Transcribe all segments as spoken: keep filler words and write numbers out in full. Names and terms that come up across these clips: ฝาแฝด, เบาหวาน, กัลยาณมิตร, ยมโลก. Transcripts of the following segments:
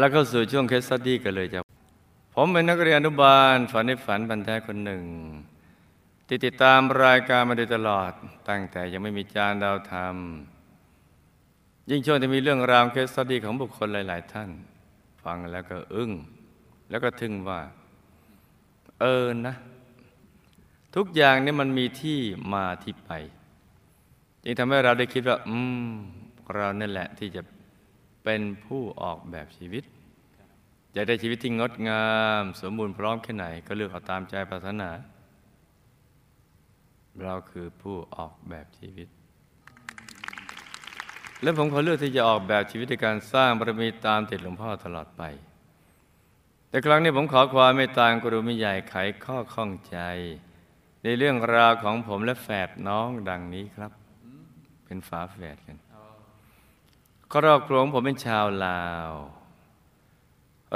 แล้วเข้าสู่ช่วงเคสสตั๊ดดี้กันเลยจ้ะผมเป็นนักเรียนอนุบาลฝันในฝันบรรทัดคนหนึ่งที่ติดตามรายการมาโดยตลอดตั้งแต่ยังไม่มีจานดาวธรรมยิ่งช่วงที่มีเรื่องราวเคสสตั๊ดดี้ของบุคคลหลายๆท่านฟังแล้วก็อึ้งแล้วก็ทึ่งว่าเออนะทุกอย่างนี่มันมีที่มาที่ไปจึงทำให้เราได้คิดว่าอืมเรานั่นแหละที่จะเป็นผู้ออกแบบชีวิตอยากได้ชีวิตที่งดงามสมบูรณ์พร้อมแค่ไหนก็เลือกเอาตามใจปรารถนาเราคือผู้ออกแบบชีวิตและผมขอเลือกที่จะออกแบบชีวิตในการสร้างบารมีตามติดหลวงพ่อตลอดไปแต่ครั้งนี้ผมขอความเมตตากรุณามิใหญ่ไขข้อข้องใจในเรื่องราวของผมและแฝดน้องดังนี้ครับเป็นฝาแฝดกันครอบครัวของผมเป็นชาวลาว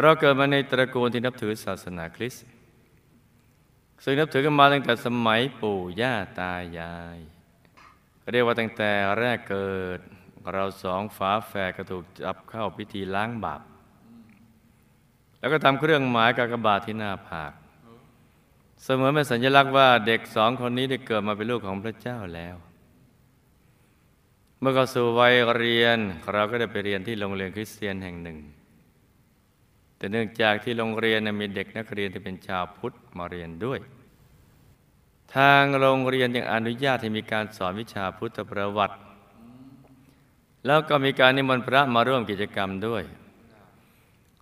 เราเกิดมาในตระกูลที่นับถือศาสนาคริสต์ซึ่งนับถือกันมาตั้งแต่สมัยปู่ย่าตายายเรียกว่าตั้งแต่แรกเกิดเราสองฝาแฝดก็ถูกจับเข้าพิธีล้างบาปแล้วก็ทำเครื่องหมายกากบาทที่หน้าผากเสมือนเป็นสัญลักษณ์ว่าเด็กสองคนนี้ได้เกิดมาเป็นลูกของพระเจ้าแล้วเมื่อเข้าสู่วัยเรียนเราก็ได้ไปเรียนที่โรงเรียนคริสเตียนแห่งหนึ่งแต่เนื่องจากที่โรงเรียนมีเด็กนักเรียนที่เป็นชาวพุทธมาเรียนด้วยทางโรงเรียนยังอนุญาตให้มีการสอนวิชาพุทธประวัติแล้วก็มีการนิมนต์พระมาร่วมกิจกรรมด้วย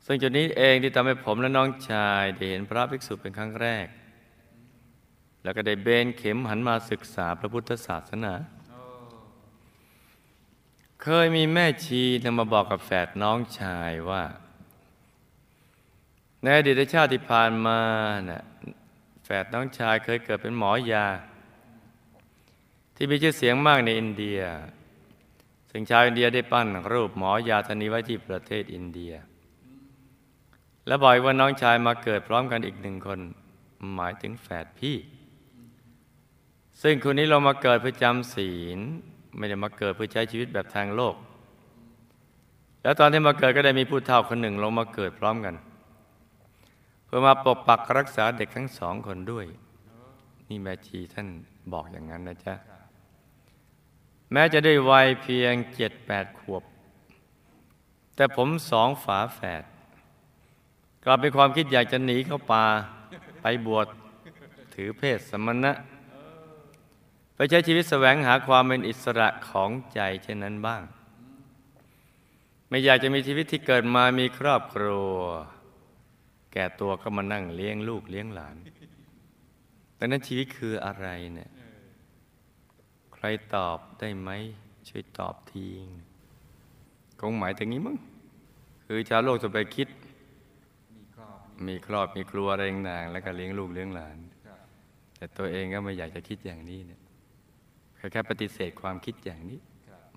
ซึ่งจุดนี้เองที่ทำให้ผมและน้องชายได้เห็นพระภิกษุเป็นครั้งแรกแล้วก็ได้เบนเข็มหันมาศึกษาพระพุทธศาสนาเคยมีแม่ชีนำมาบอกกับแฝดน้องชายว่าในอดีตชาติที่ผ่านมาน่ะแฝดน้องชายเคยเกิดเป็นหมอยาที่มีชื่อเสียงมากในอินเดียซึ่งชาวอินเดียได้ปั้นรูปหมอยาท่านนี้ไว้ที่ประเทศอินเดียและบอกว่าน้องชายมาเกิดพร้อมกันอีกหนึ่งคนหมายถึงแฝดพี่ซึ่งคนนี้เรามาเกิดเพื่อจำศีลไม่ได้มาเกิดเพื่อใช้ชีวิตแบบทางโลกแล้วตอนที่มาเกิดก็ได้มีผู้เฒ่าคนหนึ่งลงมาเกิดพร้อมกันเพื่อมาปกปักรักษาเด็กทั้งสองคนด้วยนี่แม่ชีท่านบอกอย่างนั้นนะจ๊ะแม้จะได้วัยเพียงเจ็ดแปดขวบแต่ผมสองฝาแฝดกลับเป็นความคิดอยากจะหนีเข้าป่าไปบวชถือเพศสมณะไปใช้ชีวิตแสวงหาความเป็นอิสระของใจเช่นนั้นบ้างไม่อยากจะมีชีวิตที่เกิดมามีครอบครัวแก่ตัวก็มานั่งเลี้ยงลูกเลี้ยงหลานแต่นั้นชีวิตคืออะไรเนี่ยใครตอบได้ไหมช่วยตอบทีคงหมายถึงนี้มั้งคือชาวโลกจะไปคิดมีครอบมีครัวอะไรต่างๆแล้วก็เลี้ยงลูกเลี้ยงหลานแต่ตัวเองก็ไม่อยากจะคิดอย่างนี้เนี่ยแค่ปฏิเสธความคิดอย่างนี้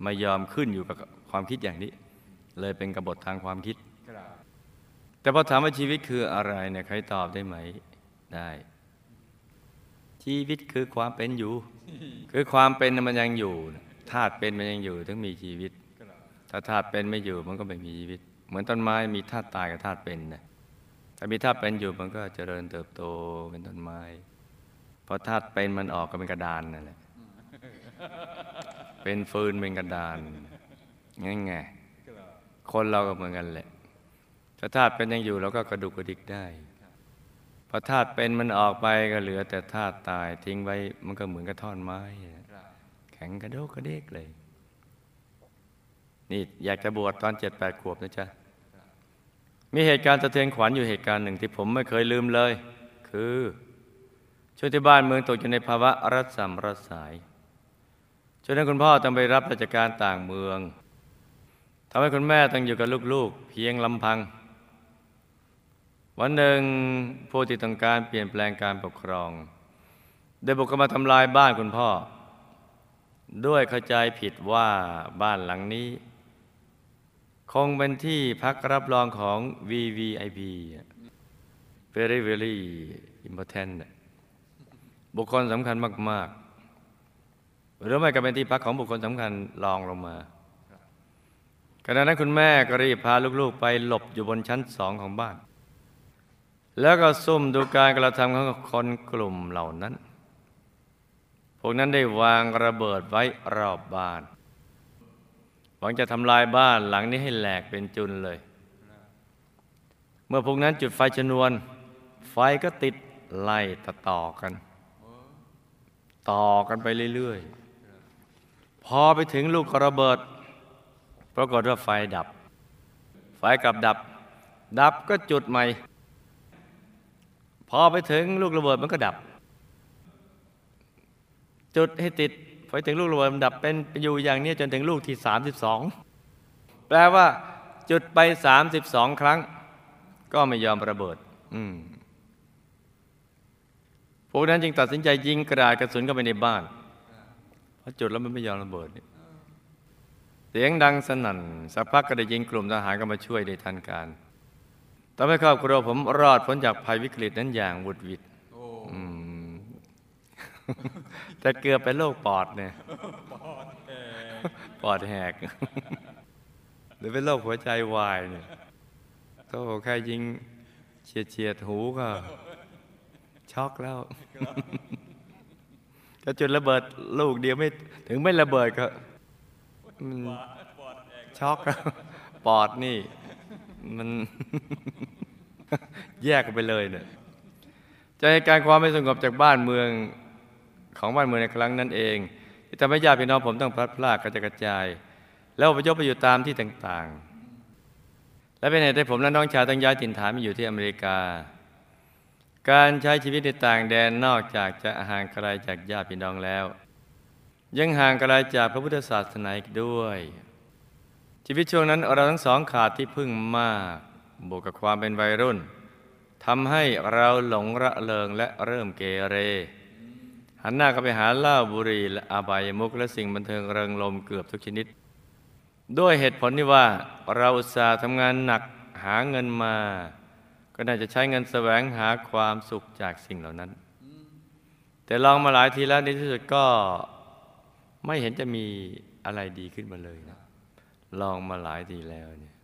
ไม่ยอมขึ้นอยู่กับความคิดอย่างนี้เลยเป็นกบฏทางความคิดแต่พอถามว่าชีวิตคืออะไรเนี่ยใครตอบได้ไหมได้ชีวิตคือความเป็นอยู่คือความเป็นมันยังอยู่ธาตุเป็นมันยังอยู่ถึงมีชีวิตถ้าธาตุเป็นไม่อยู่มันก็ไม่มีชีวิตเหมือนต้นไม้มีธาตุตายกับธาตุเป็นนะถ้ามีธาตุเป็นอยู่มันก็เจริญเติบโตเป็นต้นไม้พอธาตุเป็นมันออกก็เป็นกระดานนั่นแหละเป็นฟืนเป็นกระดานงั้นไงคนเราก็เหมือนกันแหละถ้าธาตุเป็นยังอยู่เราก็กระดุกกระดิกได้พอธาตุเป็นมันออกไปก็เหลือแต่ธาตุตายทิ้งไว้มันก็เหมือนกระท่อนไม้แข็งกระโดกกระเดกเลยนี่อยากจะบวชตอนเจ็ดแปดขวบนะจ๊ะมีเหตุการณ์สะเทือนขวัญอยู่เหตุการณ์หนึ่งที่ผมไม่เคยลืมเลยคือช่วงที่บ้านเมืองตกอยู่ในภาวะรัฐสัมรัฐสายจนนั้นคุณพ่อต้องไปรับราชการต่างเมืองทำให้คุณแม่ต้องอยู่กับลูกๆเพียงลำพังวันหนึ่งผู้ที่ต้องการเปลี่ยนแปลงการปกครองได้บุกเข้ามาทำลายบ้านคุณพ่อด้วยเข้าใจผิดว่าบ้านหลังนี้คงเป็นที่พักรับรองของ วี วี ไอ พี Very Very Important บุคคลสำคัญมากๆหรือไม่ก็เป็นที่พักของบุคคลสำคัญรองลงมา ขณะนั้นคุณแม่ก็รีบพาลูกๆไปหลบอยู่บนชั้นสองของบ้านแล้วก็ซุ่มดูการกระทำของคนกลุ่มเหล่านั้นพวกนั้นได้วางระเบิดไว้รอบบ้านหวังจะทำลายบ้านหลังนี้ให้แหลกเป็นจุนเลยเมื่อพวกนั้นจุดไฟชนวนไฟก็ติดไล่ต่อกันต่อกันไปเรื่อยๆพอไปถึงลูกระเบิดปรากฏว่าไฟดับไฟกลับดับดับก็จุดใหม่พอไปถึงลูกระเบิดมันก็ดับจุดให้ติดไฟถึงลูกระเบิดมันดับเป็นอยู่อย่างนี้จนถึงลูกที่สามสิบสองแปลว่าจุดไปสามสิบสองครั้งก็ไม่ยอมระเบิดอืมพวกนั้นจึงตัดสินใจยิงกระดาษกระสุนเข้าไปในบ้านเพราะจุดแล้วมันไม่ยอมระเบิดเสียงดังสนั่นสักพักก็ได้ยินกลุ่มทหารเข้ามาช่วยได้ทันการทำให้ครอบครัวผมรอดพ้นจากภัยวิกฤตนั้นอย่างวุดวิด แต่เกือบเป็นโรคปอดเนี่ย ปอดแหก หรือเป็นโรคหัวใจวายเนี่ยก็แค่ยิงเฉียดเฉียดหูก็ช็อกแล้ว ก็จุดระเบิดลูกเดียวไม่ถึงไม่ระเบิดก็ช็อกแล้วปอดนี่มันแยกกันไปเลยเนี่ยจากเหตุการณ์ความไม่สงบจากบ้านเมืองของบ้านเมืองในครั้งนั้นเองที่ทำให้ญาติพี่น้องผมต้องพลัดพรากกระจัดกระจายแล้วไปยกไปอยู่ตามที่ต่างๆและเป็นเหตุให้ผมและน้องชายต้องย้ายถิ่นฐานมาอยู่ที่อเมริกาการใช้ชีวิตในต่างแดนนอกจากจะห่างไกลจากญาติพี่น้องแล้วยังห่างไกลจากพระพุทธศาสนาอีกด้วยชีวิตช่วงนั้นเราทั้งสองขาดที่พึ่งมากบวกกับความเป็นวัยรุ่นทำให้เราหลงระเริงและเริ่มเกเรหันหน้าก็ไปหาเหล้าบุหรี่และอบายมุขและสิ่งบันเทิงเริงรมย์เกือบทุกชนิดด้วยเหตุผลที่ว่าเราอุตส่าห์ทำงานหนักหาเงินมาก็น่าจะใช้เงินแสวงหาความสุขจากสิ่งเหล่านั้นแต่ลองมาหลายทีแล้วในที่สุดก็ไม่เห็นจะมีอะไรดีขึ้นมาเลยนะลองมาหลายทีแล้วเนี่ย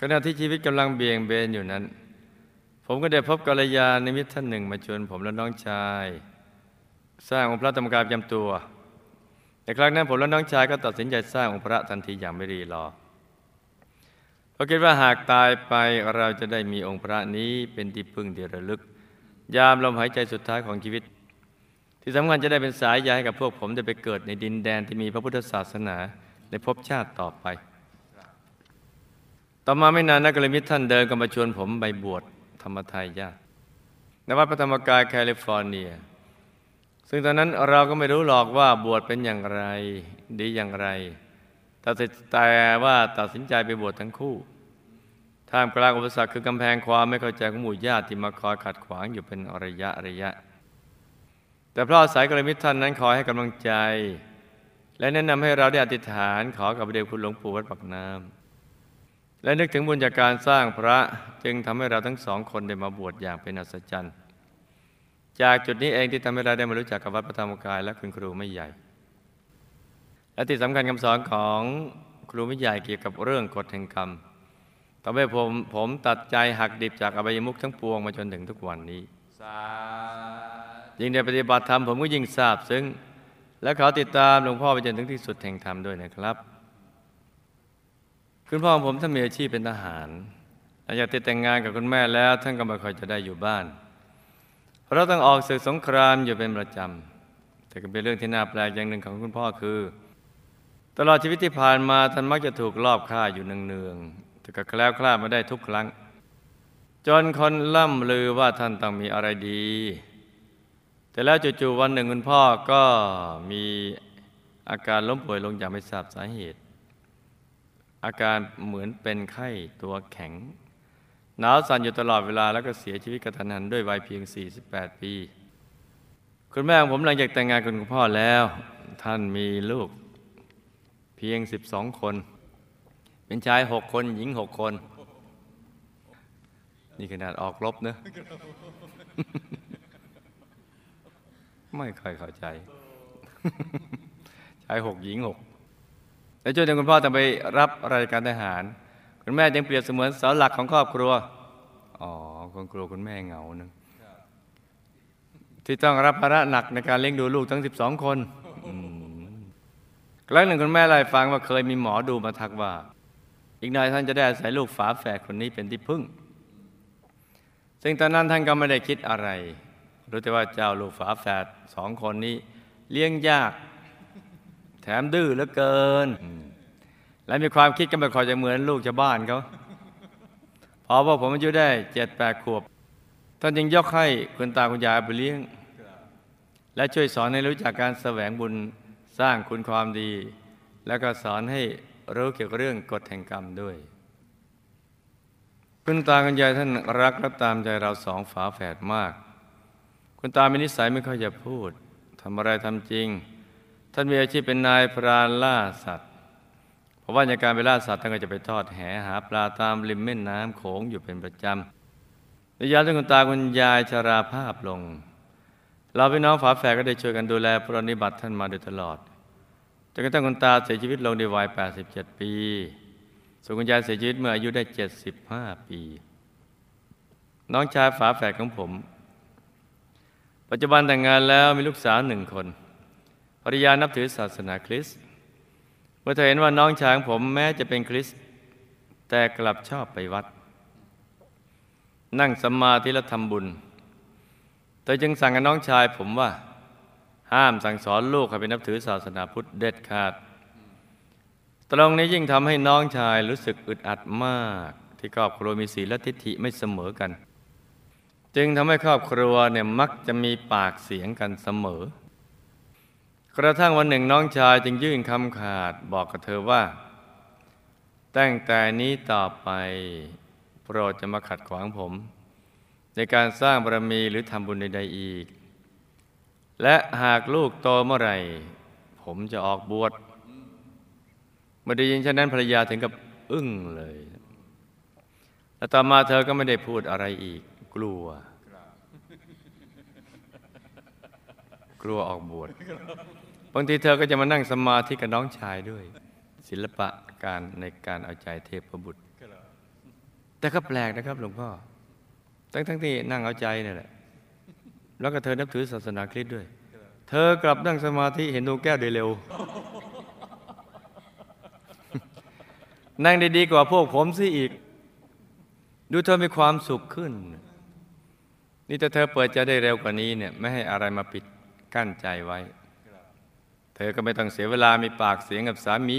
ขณะที่ชีวิตกำลังเบี่ยงเบนอยู่นั้นผมก็ได้พบกัลยาณมิตรท่านหนึ่งมาชวนผมและน้องชายสร้างองค์พระธรรมกายประจำตัวในครั้งนั้นผมและน้องชายก็ตัดสินใจสร้างองค์พระทันทีอย่างไม่รีรอเพราะคิดว่าหากตายไปเราจะได้มีองค์พระนี้เป็นที่พึ่งที่ระลึกยามลมหายใจสุดท้ายของชีวิตที่สำคัญจะได้เป็นสายใยให้กับพวกผมได้ไปเกิดในดินแดนที่มีพระพุทธศาสนาในภพชาติต่อไปต่อมาไม่นานนักเรียนมิตรท่านเดินก็มาชวนผมไปบวชธรรมทายาทณวัดพระธรรมกายแคลิฟอร์เนียซึ่งตอนนั้นเราก็ไม่รู้หรอกว่าบวชเป็นอย่างไรดีอย่างไรแต่แต่ว่าตัดสินใจไปบวชทั้งคู่ท่ามกลางอุปสรรคคือกำแพงความไม่เข้าใจของหมู่ญาติที่มาคอยขัดขวางอยู่เป็นระยะระยะแต่พระอาศัยกัลยาณมิตรท่านนั้นคอยให้กำลังใจและแนะนำให้เราได้อธิษฐานขอกับพระเดชคุณหลวงปู่วัดปากน้ำและนึกถึงบุญจากการสร้างพระจึงทำให้เราทั้งสองคนได้มาบวชอย่างเป็นอัศจรรย์จากจุดนี้เองที่ทำให้เราได้มารู้จักกับวัดพระธรรมกายและคุณครูไม่ใหญ่และที่สำคัญคำสอนของครูไม่ใหญ่เกี่ยวกับเรื่องกฎแห่งกรรมทำให้ผมผมตัดใจหักดิบจากอบายมุขทั้งปวงมาจนถึงทุกวันนี้ยิ่งได้ปฏิบัติธรรมผมก็ยิ่งทราบซึ้งและขอติดตามหลวงพ่อไปจนถึงที่สุดแห่งธรรมด้วยนะครับคุณพ่อของผมท่านมีอาชีพเป็นทหารหลังจากแต่งงานกับคุณแม่แล้วท่านก็ไม่ค่อยจะได้อยู่บ้านเพราะต้องออกศึกสงครามอยู่เป็นประจำแต่ก็เป็นเรื่องที่น่าแปลกอย่างหนึ่งของคุณพ่อคือตลอดชีวิตที่ผ่านมาท่านมักจะถูกลอบฆ่าอยู่เนืองๆแต่ก็แคล้วคลาดมาได้ทุกครั้งจนคนล่ำลือว่าท่านต้องมีอะไรดีแต่แล้วจู่ๆวันหนึ่งคุณพ่อก็มีอาการล้มป่วยลงอย่างไม่ทราบสาเหตุอาการเหมือนเป็นไข้ตัวแข็งหนาวสั่นอยู่ตลอดเวลาแล้วก็เสียชีวิตกระทันหันด้วยวัยเพียงสี่สิบแปดปีคุณแม่ของผมหลังจากแต่งงานกับคุณพ่อแล้วท่านมีลูกเพียงสิบสองคนเป็นชายหกคนหญิงหกคนนี่ขนาดออกรบเนอะไม่ค่อยเข้าใจชายหกหญิงหก และช่วยคุณพ่อต้องไปรับราชการทหารคุณแม่ยังเปรียบเสมือนเสาหลักของครอบครัวอ๋อคุณครูคุณแม่เหงาหนึ่งที่ต้องรับภาระหนักในการเลี้ยงดูลูกทั้งสิบสองคนครั้งหนึ่งคุณแม่เล่าให้ฟังว่าเคยมีหมอดูมาทักว่าอีกหน่อยท่านจะได้อาศัยลูกฝาแฝดคนนี้เป็นที่พึ่งซึ่งตอนนั้นท่านก็ไม่ได้คิดอะไรรู้แต่ว่าเจ้าลูกฝาแฝดสองคนนี้เลี้ยงยากแถมดื้อเหลือเกินและมีความคิดกันแบบคอยจะเหมือนลูกชาวบ้านเขาพอว่าผมอายุได้เจ็ดแปดขวบท่านจึงยกให้คุณตาคุณยายไปเลี้ยงและช่วยสอนให้รู้จักการแสวงบุญสร้างคุณความดีแล้วก็สอนให้รู้เกี่ยวกับเรื่องกฎแห่งกรรมด้วยคุณตาคุณยายท่านรักและตามใจเราสองฝาแฝดมากคุณตามีนิสัยไม่ค่อยจะพูดทำอะไรทำจริงท่านมีอาชีพเป็นนายพรานล่าสัตว์เพราะว่าในการไปล่าสัตว์ท่านก็จะไปทอดแหหาปลาตามริมแม่น้ำโขงอยู่เป็นประจำในยามที่คุณตาคุณยายชราภาพลงเราพี่น้องฝาแฝดก็ได้ช่วยกันดูแลปรนนิบัติท่านมาโดยตลอดจนกระทั่งคุณตาเสียชีวิตลงในวัยแปดสิบเจ็ดปีส่วนคุณยายเสียชีวิตเมื่ออายุได้เจ็ดสิบห้าปีน้องชายฝาแฝดของผมปัจจุบันแต่งงานแล้วมีลูกสาวหนึ่งคนภรรยานับถือศาสนาคริสต์เมื่อเธอเห็นว่าน้องชายของผมแม้จะเป็นคริสต์แต่กลับชอบไปวัดนั่งสมาธิและทำบุญเธอจึงสั่งกับน้องชายผมว่าห้ามสั่งสอนลูกให้ไปนับถือศาสนาพุทธเด็ดขาดตรงนี้ยิ่งทำให้น้องชายรู้สึกอึดอัดมากที่ครอบครัวมีศีลและทิฏฐิไม่เสมอกันจึงทำให้ครอบครัวเนี่ยมักจะมีปากเสียงกันเสมอกระทั่งวันหนึ่งน้องชายจึงยื่นคำขาดบอกกับเธอว่าตั้งแต่นี้ต่อไปโปรดจะมาขัดขวางผมในการสร้างบารมีหรือทำบุญใดๆอีกและหากลูกโตเมื่อไหร่ผมจะออกบวชเมื่อได้ยินเช่นนั้นภรรยาถึงกับอึ้งเลยและต่อมาเธอก็ไม่ได้พูดอะไรอีกกลัวกลัวออกบวชบางทีเธอก็จะมานั่งสมาธิกับน้องชายด้วยศิลปะการในการเอาใจเทพบุตรแต่ก็แปลกนะครับหลวงพ่อทั้งทั้งที่นั่งเอาใจนี่แหละแล้วก็เธอนับถือศาสนาคริสต์ด้วยเธอกลับนั่งสมาธิเห็นดวงแก้วได้เร็วนั่งได้ดีกว่าพวกผมซิอีกดูเธอมีความสุขขึ้นนี่ถ้าเธอเปิดใจได้เร็วกว่านี้เนี่ยไม่ให้อะไรมาปิดกั้นใจไว้เธอก็ไม่ต้องเสียเวลามีปากเสียงกับสามี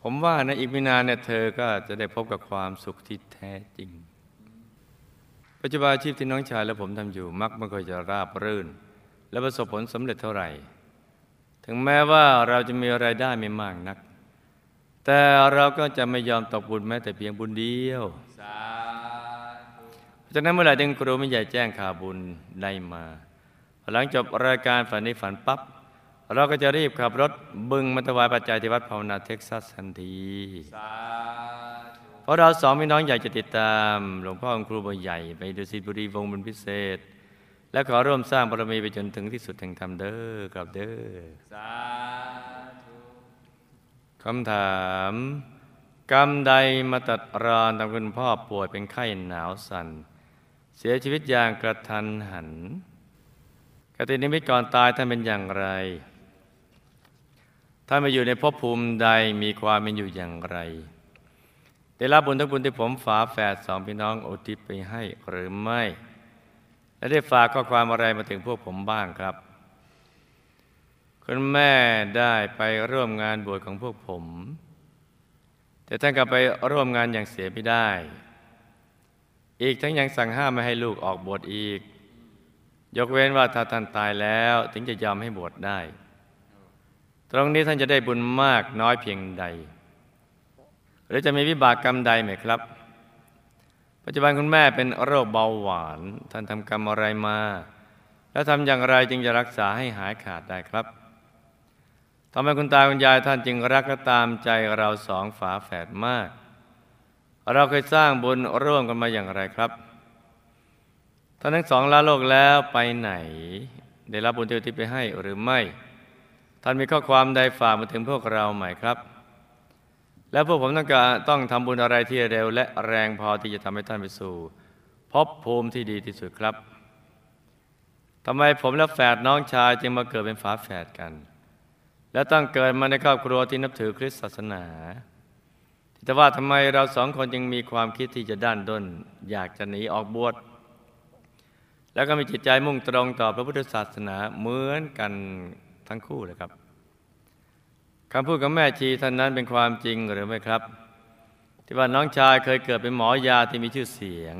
ผมว่านะอีกไม่นานเนี่ยเธอก็จะได้พบกับความสุขที่แท้จริงปัจจุบันอาชีพที่น้องชายและผมทำอยู่มักไม่ค่อยจะราบรื่นและประสบผลสำเร็จเท่าไหร่ถึงแม้ว่าเราจะมีรายได้ไม่มากนักแต่เราก็จะไม่ยอมตกบุญแม้แต่เพียงบุญเดียวจากนั้นเมื่อไหร่ถึงครูไม่ใหญ่แจ้งข่าวบุญได้มาหลังจบรายการฝันในฝันปั๊บเราก็จะรีบขับรถบึงมาถวายปัจจัยที่วัดภาวนาเท็กซัสทันทีเพราะเราสองพี่น้องอยากจะติดตามหลวงพ่อครูบาใหญ่ไปดูสิบุรีวงศ์เป็นพิเศษและขอร่วมสร้างบารมีไปจนถึงที่สุดแห่งธรรมเด้อกลับเด้อคำถามกรรมใดมาตัดรอนทำคุณพ่อป่วยเป็นไข้หนาวสั่นเสียชีวิตอย่างกระทันหันกตินิมิตก่อนตายท่านเป็นอย่างไรท่านมาอยู่ในภพภูมิใดมีความเป็นอยู่อย่างไรได้รับบุญทั้งบุญที่ผมฝาแฝดสองพี่น้องอุทิศไปให้หรือไม่และได้ฝากข้อความอะไรมาถึงพวกผมบ้างครับคุณแม่ได้ไปร่วมงานบวชของพวกผมแต่ท่านกลับไปร่วมงานอย่างเสียไม่ได้อีกทั้งยังสั่งห้ามไม่ให้ลูกออกบวชอีกยกเว้นว่าถ้าท่านตายแล้วถึงจะยอมให้บวชได้ตรงนี้ท่านจะได้บุญมากน้อยเพียงใดหรือจะมีวิบากกรรมใดไหมครับปัจจุบันคุณแม่เป็นโรคเบาหวานท่านทำกรรมอะไรมาแล้วทำอย่างไรจึงจะรักษาให้หายขาดได้ครับทำไมคุณตาคุณยายท่านจึงรักและตามใจเราสองฝาแฝดมากเราเคยสร้างบุญร่วมกันมาอย่างไรครับท่านทั้งสองลาโลกแล้วไปไหนได้รับบุญที่อุทิศไปให้หรือไม่ ท่านมีข้อความใดฝากมาถึงพวกเราไหมครับและพวกผมต้องการต้องทำบุญอะไรที่เร็วและแรงพอที่จะทำให้ท่านไปสู่ภพภูมิที่ดีที่สุดครับทำไมผมและแฝดน้องชายจึงมาเกิดเป็นฝาแฝดกันและต้องเกิดมาในครอบครัวที่นับถือคริสต์ศาสนาแต่ว่าทำไมเราสองคนจึงมีความคิดที่จะด้านด้นอยากจะหนีออกบวชแล้วก็มีจิตใจมุ่งตรงต่อพระพุทธศาสนาเหมือนกันทั้งคู่เลยครับคำพูดของแม่ชีท่านนั้นเป็นความจริงหรือไม่ครับที่ว่าน้องชายเคยเกิดเป็นหมอยาที่มีชื่อเสียง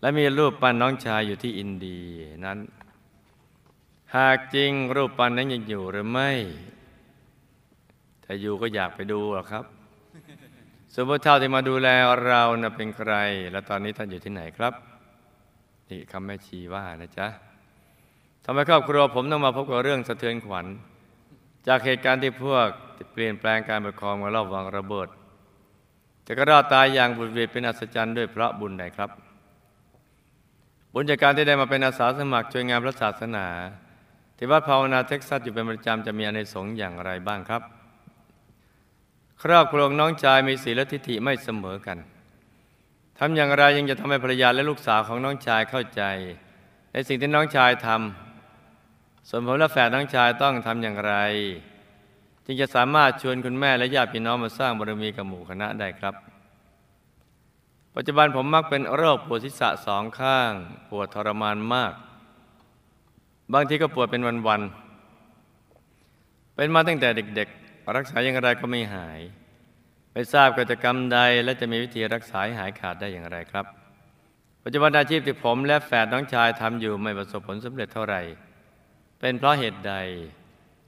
และมีรูปปั้นน้องชายอยู่ที่อินเดียนั้นหากจริงรูปปั้นนั้นยังอยู่หรือไม่ถ้าอยู่ก็อยากไปดูหรอครับส่วนผู้เฒ่าที่มาดูแลเรานะเป็นใครและตอนนี้ท่านอยู่ที่ไหนครับนี่คำแม่ชีว่านะจ๊ะทำไมครอบครัวผมต้องมาพบกับเรื่องสะเทือนขวัญจากเหตุการณ์ที่พวกเปลี่ยนแปลงการปกครองมารอบวางระเบิดแต่ก็รอดตายอย่างบุญเวทเป็นอัศจรรย์ด้วยเพราะบุญใดครับบุญจากการที่ได้มาเป็นอาสาสมัครช่วยงานพระศาสนาที่วัดภาวนาเท็กซัสอยู่เป็นประจำจะมีอานิสงส์อย่างไรบ้างครับครอบครัวน้องชายมีศีลและทิฏฐิไม่เสมอกันทำอย่างไรยังจะทำให้ภรรยาและลูกสาวของน้องชายเข้าใจในสิ่งที่น้องชายทำส่วนผมและแฝดน้องชายต้องทำอย่างไรจึงจะสามารถชวนคุณแม่และญาติพี่น้องมาสร้างบารมีกับหมู่คณะได้ครับปัจจุบันผมมักเป็นโรคปวดศีรษะสองข้างปวดทรมานมากบางทีก็ปวดเป็นวันๆเป็นมาตั้งแต่เด็กๆรักษาอย่างไรก็ไม่หายไม่ทราบเกิดจากกรรมใดและจะมีวิธีรักษาให้หายขาดได้อย่างไรครับปัจจุบันอาชีพที่ผมและแฝดน้องชายทำอยู่ไม่ประสบผลสำเร็จเท่าไหร่เป็นเพราะเหตุใด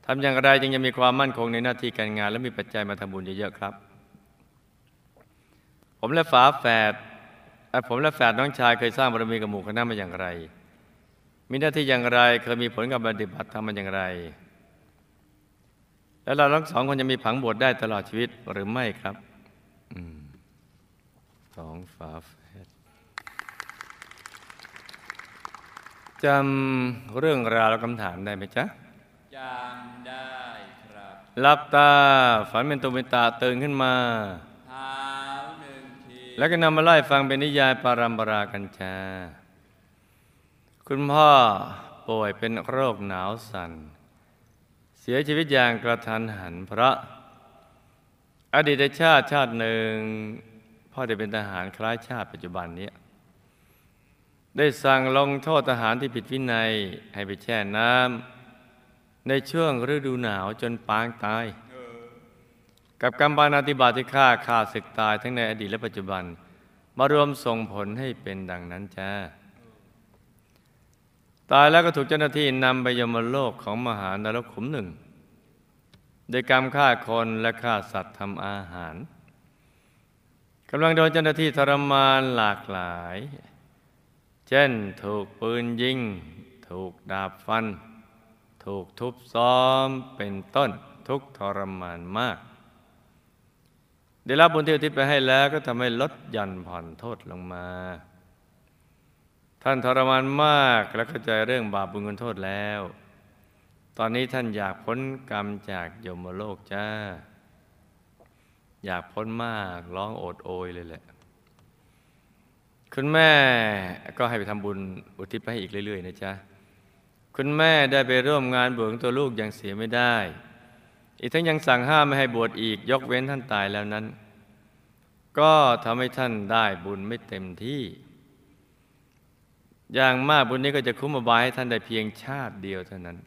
ทำอย่างไรจึงจะมีความมั่นคงในหน้าที่การงานและมีปัจจัยมาทำบุญเยอะๆครับผมและฝาแฝดผมและแฝดน้องชายเคยสร้างบารมีกับหมู่คณะมาอย่างไรมีหน้าที่อย่างไรเคยมีผลกับปฏิบัติธรรมมาอย่างไรแล้วเราทั้งสองคนจะมีผังบวชได้ตลอดชีวิตหรือไม่ครับอืมสองฝาแฝดจำเรื่องราวและคำถามได้ไหมจ๊ะจำได้ครับหลับตาฝันเป็นตุเป็นตาตื่นขึ้นมาเท้าหนึ่งทีแล้วก็นำมาไล่ฟังเป็นนิยายปารัมปรากัญชาคุณพ่อป่วยเป็นโรคหนาวสั่นเสียชีวิตอย่างกระทันหันเพราะอดีตชาติชาติหนึ่งพ่อได้เป็นทหารคล้ายชาติปัจจุบันนี้ได้สั่งลงโทษทหารที่ผิดวินัยให้ไปแช่น้ำในช่วงฤดูหนาวจนปางตายกับกรรมปาณาติบาตที่ฆ่าฆ่าศึกตายทั้งในอดีตและปัจจุบันมารวมส่งผลให้เป็นดังนั้นจ้าตายแล้วก็ถูกเจ้าหน้าที่นำไปยมโลกของมหานรกขุมหนึ่งโดยกรรมฆ่าคนและฆ่าสัตว์ทำอาหารกำลังโดนเจ้าหน้าที่ทรมานหลากหลายเช่นถูกปืนยิงถูกดาบฟันถูกทุบซ้อมเป็นต้นทุกทรมานมากได้รับบุญที่อุทิศไปให้แล้วก็ทำให้ลดหย่อนผ่อนโทษลงมาท่านทรมานมากและเข้าใจเรื่องบาปบุญคุณโทษแล้วตอนนี้ท่านอยากพ้นกรรมจากยมโลกจ้าอยากพ้นมากร้องโอดโอยเลยแหละคุณแม่ก็ให้ไปทำบุญอุทิศไปให้อีกเรื่อยๆนะจ๊ะคุณแม่ได้ไปร่วมงานบวชของตัวลูกยังเสียไม่ได้อีกทั้งยังสั่งห้ามไม่ให้บวชอีกยกเว้นท่านตายแล้วนั้นก็ทำให้ท่านได้บุญไม่เต็มที่อย่างมากบุญนี้ก็จะคุ้มอบายให้ท่านได้เพียงชาติเดียวเท่านั้น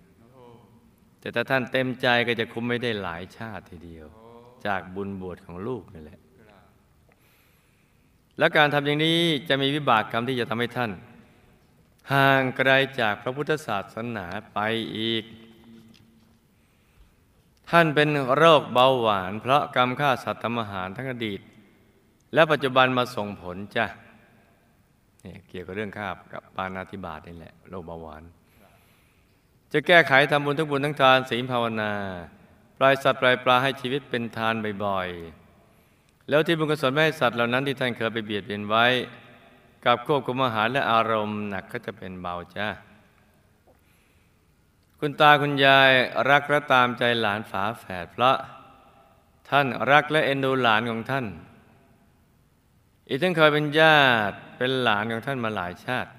แต่ถ้าท่านเต็มใจก็จะคุ้มไม่ได้หลายชาติทีเดียวจากบุญบวชของลูกนี่แหละและการทำอย่างนี้จะมีวิบากกรรมที่จะทำให้ท่านห่างไกลจากพระพุทธศาสนาไปอีกท่านเป็นโรคเบาหวานเพราะกรรมฆ่าสัตว์ทำอาหารทั้งอดีตและปัจจุบันมาส่งผลจ้ะเกี่ยวกับเรื่องฆ่ากับปาณาติบาตนี่แหละโรคเบาหวานจะแก้ไขทำบุญทุกบุญทั้งทานศีลภาวนาปล่อยสัตว์ปล่อยปลาให้ชีวิตเป็นทานบ่อยๆแล้วที่บุญกุศลไม่ให้สัตว์เหล่านั้นที่ท่านเคยไปเบียดเบียนไว้กับควบคุมอาหารและอารมณ์หนักก็จะเป็นเบาจ้า คุณตาคุณยายรักและตามใจหลานฝาแฝดเพราะท่านรักและเอ็นดูหลานของท่านอีกทั้งเคยเป็นญาติเป็นหลานของท่านมาหลายชาติ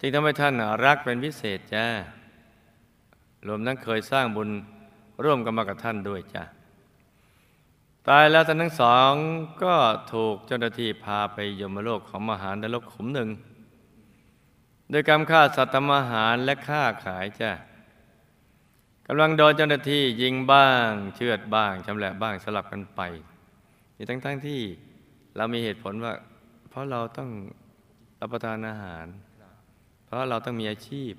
จึงทำให้ท่านรักเป็นพิเศษจ้ารวมทั้งเคยสร้างบุญร่วมกันมากับท่านด้วยจ้ะตายแล้วท่านทั้งสองก็ถูกเจ้าหน้าที่พาไปยมโลกของมหานรกขุมหนึ่งโดยกรรมฆ่าสัตว์ทำอาหารและฆ่าขายจ้ะกำลังโดนเจ้าหน้าที่ยิงบ้างเชือดบ้างชำแหละบ้างสลับกันไปนี่ทั้งๆ ท, ที่เรามีเหตุผลว่าเพราะเราต้องรับประทานอาหารเพราะเราต้องมีอาชีพ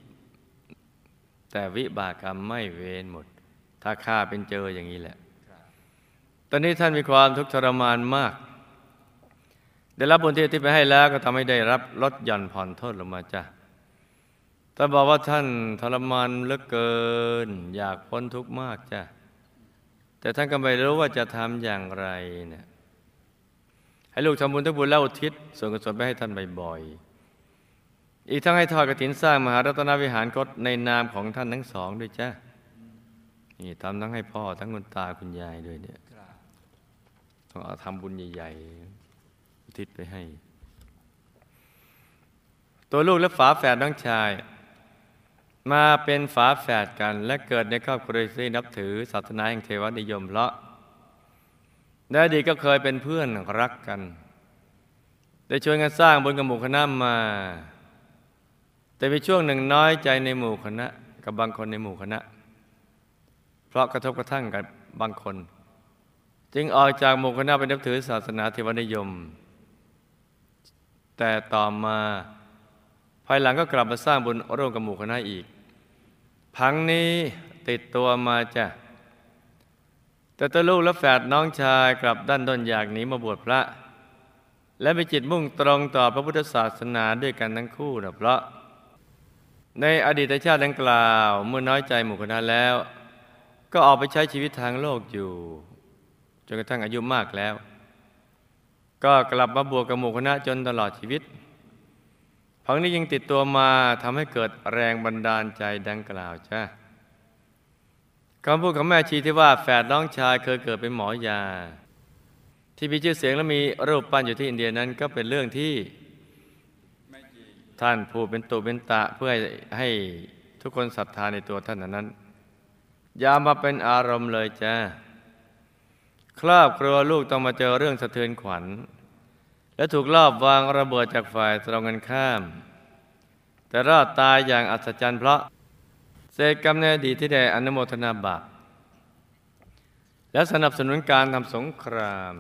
แต่วิบากกรรมไม่เวรหมดถ้าฆ่าเป็นเจออย่างนี้แหละตอนนี้ท่านมีความทุกข์ทรมานมากได้รับบุญที่ที่ไปให้แล้วก็ทำให้ได้รับลดหย่อนผ่อนโทษลงมาจ้ะท่านบอกว่าท่านทรมานเหลือเกินอยากพ้นทุกข์มากจ้ะแต่ท่านก็ไม่รู้ว่าจะทำอย่างไรเนี่ยให้ลูกทำบุญทั้งบุญและอุทิศส่วนกุศลไปให้ท่านบ่อยๆอีกทั้งให้ทอดกฐินสร้างมหารัตนวิหารคตในนามของท่านทั้งสองด้วยจ้ะนี่ทำทั้งให้พ่อทั้งคุณตาคุณยายด้วยเนี่ยต้องเอาทำบุญใหญ่ๆอุทิศไปให้ตัวลูกและฝาแฝดน้องชายมาเป็นฝาแฝดกันและเกิดในครอบครัวที่นับถือศาสนาแห่งเทวนิยมเพราะได้ดีก็เคยเป็นเพื่อนรักกันได้ช่วยกันสร้างบุญกับหมู่คณะมาแต่มีช่วงหนึ่งน้อยใจในหมู่คณะกับบางคนในหมู่คณะเพราะกระทบกระทั่งกับบางคนจึงออกจากหมู่คณะไปนับถือศาสนาเทวนิยมแต่ต่อมาภายหลังก็กลับมาสร้างบุญร่วมกับหมู่คณะอีกพังนี้ติดตัวมาจ้ะแต่ตัวลูกและแฝดน้องชายกลับดันด้นอยากหนีมาบวชพระและมีจิตมุ่งตรงต่อพระพุทธศาสนาด้วยกันทั้งคู่นะเพราะในอดีตชาติดังกล่าวเมื่อน้อยใจหมู่คณะแล้วก็ออกไปใช้ชีวิตทางโลกอยู่จนกระทั่งอายุมากแล้วก็กลับมาบวชกับหมู่คณะจนตลอดชีวิตพังนี้ยังติดตัวมาทำให้เกิดแรงบันดาลใจดังกล่าวจ้ะคำพูดของแม่ชีที่ว่าแฝดน้องชายเคยเกิดเป็นหมอยาที่มีชื่อเสียงและมีรูปปั้นอยู่ที่อินเดียนั้นก็เป็นเรื่องที่ท่านพูดเป็นตุเป็นตะเพื่อให้ทุกคนศรัทธาในตัวท่านนั้นยามาเป็นอารมณ์เลยจ้ะครอบครัวลูกต้องมาเจอเรื่องสะเทือนขวัญและถูกลอบวางระเบิดจากฝ่ายตรงกันข้ามแต่รอดตายอย่างอัศจรรย์เพราะเศษกรรมในอดีตที่ได้อนุโมทนาบาปและสนับสนุนการทำสงคราม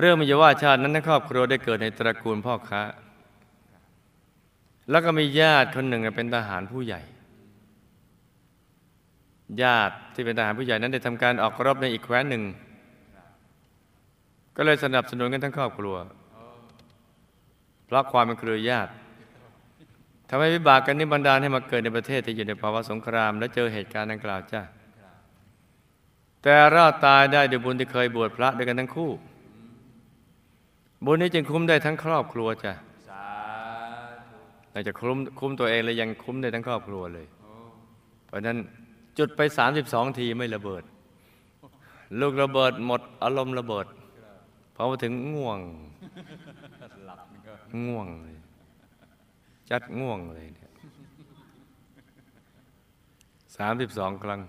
เรื่องมีอยู่ว่าชาตินั้นทั้งครอบครัวได้เกิดในตระกูลพ่อค้าแล้วก็มีญาติคนหนึ่งเป็นทหารผู้ใหญ่ญาติที่เป็นทหารผู้ใหญ่นั้นได้ทำการออกรบในอีกแคว้นหนึ่งก็เลยสนับสนุนกันทั้งครอบครัวเพราะความเป็นเครือญาติทำให้วิบากกันนี้บันดาลให้มาเกิดในประเทศที่อยู่ในภาวะสงครามและเจอเหตุการณ์ดังกล่าวจ้ะแต่รอดตายได้ด้วยบุญที่เคยบวชพระด้วยกันทั้งคู่บุญนี้จึงคุ้มได้ทั้งครอบครัวจ้ะนอกจากคุ้มคุ้มตัวเองแล้วยังคุ้มได้ทั้งครอบครัวเลยเพราะนั้นจุดไปสามสิบสองทีไม่ระเบิดลูกระเบิดหมดอารมณ์ระเบิดพอมาถึงง่วงง่วงเลยจัดง่วงเลยสามสิบสองครั้ง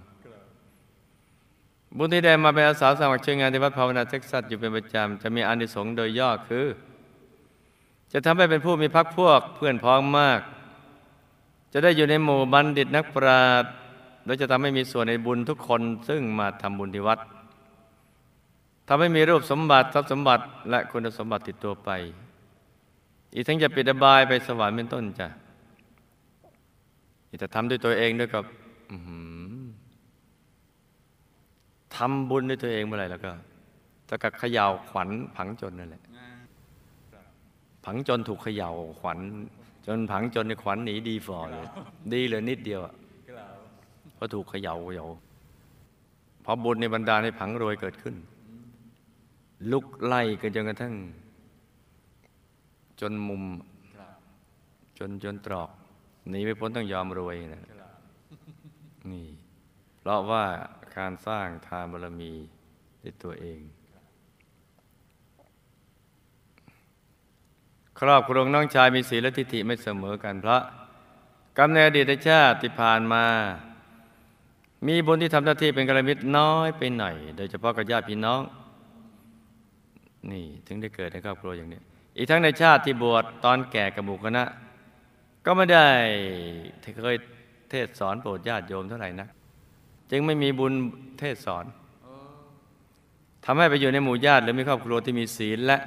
บุญที่ได้มาเป็นอาสาสมัครช่วยงานที่วัดภาวนาเท็กซัสอยู่เป็นประจำจะมีอานิสงส์โดยย่อคือจะทำให้เป็นผู้มีพรรคพวกเพื่อนพ้องมากจะได้อยู่ในหมู่บัณฑิตนักปราชญ์และจะทำให้มีส่วนในบุญทุกคนซึ่งมาทำบุญที่วัดทำให้มีรูปสมบัติทรัพย์สมบัติและคุณสมบัติติดตัวไปอีกทั้งจะปิดอบายไปสวรรค์เป็นต้นจ้ะอีกจะทำด้วยตัวเองด้วยกับทำบุญด้วยตัวเองเมื่อไหร่แล้วก็จะกับเขย่าขวัญผังจนนั่นแหละผังจนถูกเขย่าขวัญจนผังจนในขวัญหนีดีฟอร์เลยดีเลยนิดเดียวอ่ะเพราะถูกเขย่าเขย่าเพราะบุญในบรรดาในผังรวยเกิดขึ้นลุกไล่กันจนกระทั่งจนมุมจนจนตรอก หนีไม่พ้นต้องยอมรวยนะนี่เพราะว่าการสร้างทานบารมีด้วยตัวเองครอบครัวน้องชายมีศีลและทิฏฐิไม่เสมอกันเพราะกรรมในอดีตชาติที่ผ่านมามีบุญที่ทำหน้าที่เป็นกัลยาณมิตรน้อยไปหน่อยโดยเฉพาะกับญาติพี่น้องนี่ถึงได้เกิดในครอบครัวอย่างนี้อีกทั้งในชาติที่บวชตอนแก่กับหมู่คณะก็ไม่ได้เคยเทศสอนโปรดญาติโยมเท่าไหร่นักจึงไม่มีบุญเทศสอนทำให้ไปอยู่ในหมู่ญาติหรือมีครอบครัวที่มีศีลและ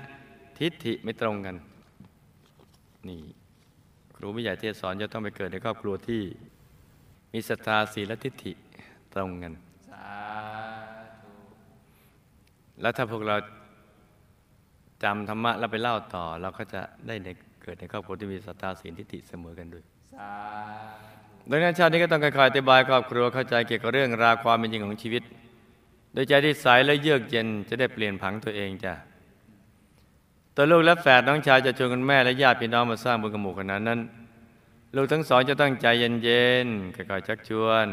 ทิฏฐิไม่ตรงกันนี่ครูผู้ใหญ่เทศสอนจะต้องไปเกิดในครอบครัวที่มีศรัทธาศีลและทิฏฐิตรงกันแล้วถ้าพวกเราจำธรรมะแล้วไปเล่าต่อเราก็จะได้ในเกิดในครอบครัวที่มีศรัทธาศีลทิฏฐิเสมอกันด้วยดังนั้นชาตินี้ก็ต้องค่อยๆอธิบายครอบครัวเข้าใจเกี่ยวกับเรื่องราวความเป็นจริงของชีวิตโดยใจที่ใสและเยือกเย็นจะได้เปลี่ยนผังตัวเองจ้ะตัวลูกและแฝดน้องชายจะชวนคุณแม่และญาติพี่น้องมาสร้างบุญกระหมู่ขนาดนั้นลูกทั้งสองจะตั้งใจเย็นๆค่อยๆชักชวน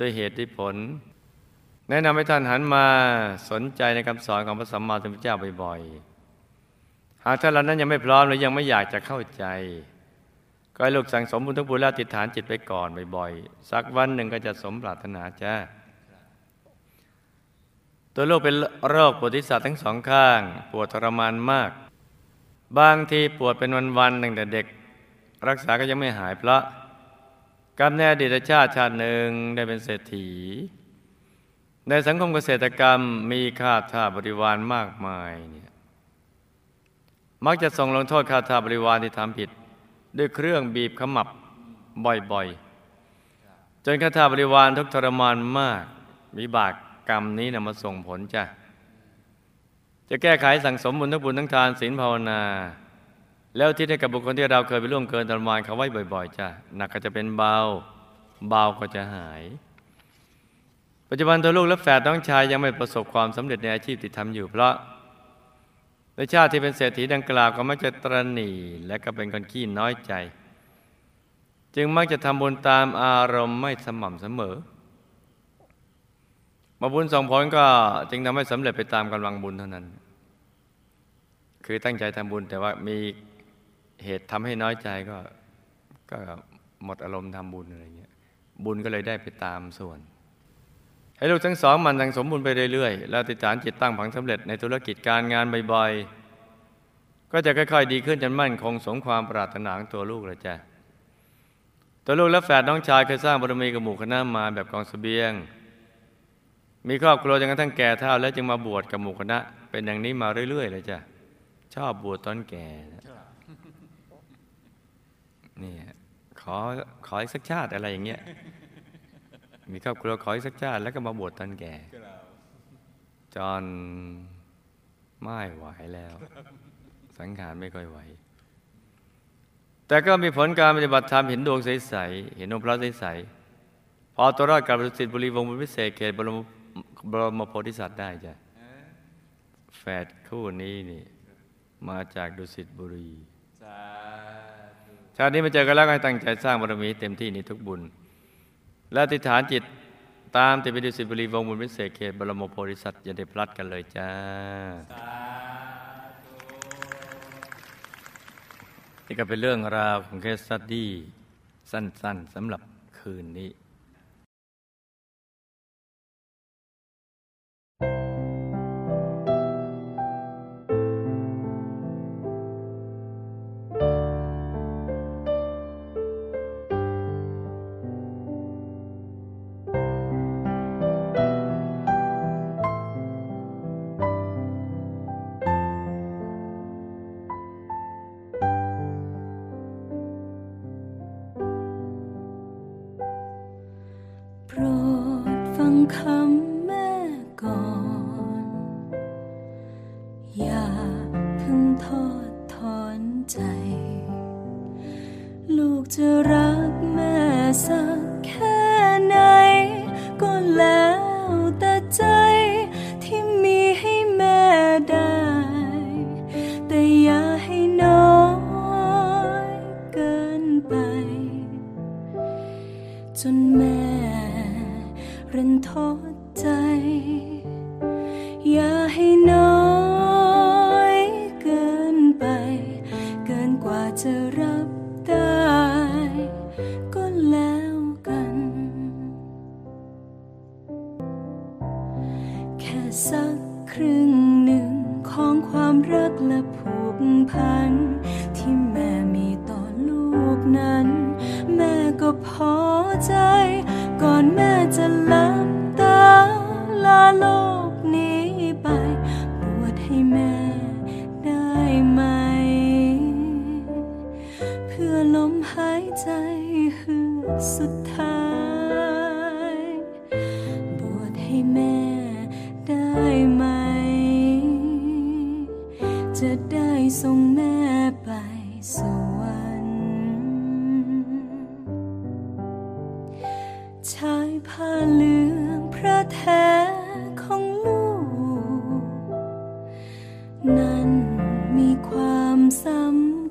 ด้วยเหตุด้วยผลแนะนำให้ท่านหันมาสนใจในคำสอนของพระสัมมาสัมพุทธเจ้าบ่อยๆหากท่านเหล่านั้นยังไม่พร้อมหรือยังไม่อยากจะเข้าใจก็ให้ลูกสั่งสมบุญทั้งบุญและอธิษฐานจิตไปก่อนบ่อยๆสักวันหนึ่งก็จะสมปรารถนาจ้าตัวลูกเป็นโรคปวดศีรษะทั้งสองข้างปวดทรมานมากบางทีปวดเป็นวันๆตั้งแต่เด็กรักษาก็ยังไม่หายเพราะกรรมในอดีตชาติชาติหนึ่งได้เป็นเศรษฐีในสังคมเกษตรกรรมมีข้าทาสบริวารมากมายเนี่ยมักจะส่งลงโทษข้าทาสบริวารที่ทำผิดด้วยเครื่องบีบขมับบ่อยๆจนข้าทาสบริวารทุกทรมานมากวิบากกรรมนี้นำมาส่งผลจ้ะจะแก้ไขสั่งสมบุญทั้งบุญทั้งทานศีลภาวนาแล้วที่ได้กับบุคคลที่เราเคยไปร่วมเกินทรมานเขาไว้บ่อยๆจ้ะหนักก็จะเป็นเบาเบาก็จะหายปัจจุบันตัวลูกและแฝดน้องชายยังไม่ประสบความสำเร็จในอาชีพที่ทำอยู่เพราะในชาติที่เป็นเศรษฐีดังกล่าวก็มักจะตระหนี่และก็เป็นคนขี้น้อยใจจึงมักจะทำบุญตามอารมณ์ไม่สม่ำเสมอมาบุญส่งผลก็จึงทำให้สำเร็จไปตามกำลังบุญเท่านั้นคือตั้งใจทำบุญแต่ว่ามีเหตุทำให้น้อยใจก็ก็หมดอารมณ์ทำบุญอะไรเงี้ยบุญก็เลยได้ไปตามส่วนให้ลูกทั้งสองมันสั่งสมบุญไปเรื่อยๆแล้วติดฐานจิตตั้งผังสำเร็จในธุรกิจการงานบ่อยๆก็จะค่อยๆดีขึ้นจนมั่นคงสมความปรารถนาของตัวลูกเลยจ้ะตัวลูกและแฝดน้องชายเคยสร้างบารมีกับหมู่คณะมาแบบกองเสบียงมีครอบครัวจนกระทั่งแก่เฒ่าแล้วจึงมาบวชกับหมู่คณะเป็นอย่างนี้มาเรื่อยๆเลยจ้ะชอบบวชตอนแก่นี่ขอขออีกสักชาติอะไรอย่างเงี้ยมีครอบครัวขออีกสักชาติแล้วก็มาบวชตอนแก่จนไม่ไหวแล้วสังขารไม่ค่อยไหวแต่ก็มีผลการปฏิบัติธรรมเห็นดวงใสๆเห็นองค์พระใสๆพอตัวรอดกลับประสิทธิ์บุรีวงศ์บุญวิเศษเขตบรมบรมโพธิสัตว์ได้จ้ะแฝดคู่นี้นี่มาจากดุสิตบุรีชาตินี้มาเจอกันแล้วให้ตั้งใจสร้างบารมีเต็มที่ในทุกบุญและอธิษฐานจิตตามติดไปดุสิตบุรีวงศ์บุญวิเศษเขตบรมโพธิสัตว์อย่าได้พลัดกันเลยจ้านี่ก็เป็นเรื่องราวของเคสสตั๊ดดี้สั้นๆสำหรับคืนนี้คำแม่ก่อนอย่าเพิ่งทอดถอนใจลูกจะรักแม่สักแค่ไหนก็แล้วแต่ใจที่มีให้แม่ได้แต่อย่าให้น้อยเกินไป เกินกว่าจะรับได้ก็แล้วกันแค่สักครึ่งหนึ่งของความรักและผูกพันที่แม่มีต่อลูกนั้นแม่ก็พอใจก่อนแม่จะหลับตาลาโลกนี้ไปบวชให้แม่ได้ไหมเพื่อลมหายใจเฮือกสุดท้ายบวชให้แม่ได้ไหมจะได้ส่งแม่ไปสวรรค์ชายผ้าเหลืองพระแท้ของลูกนั้นมีความสำ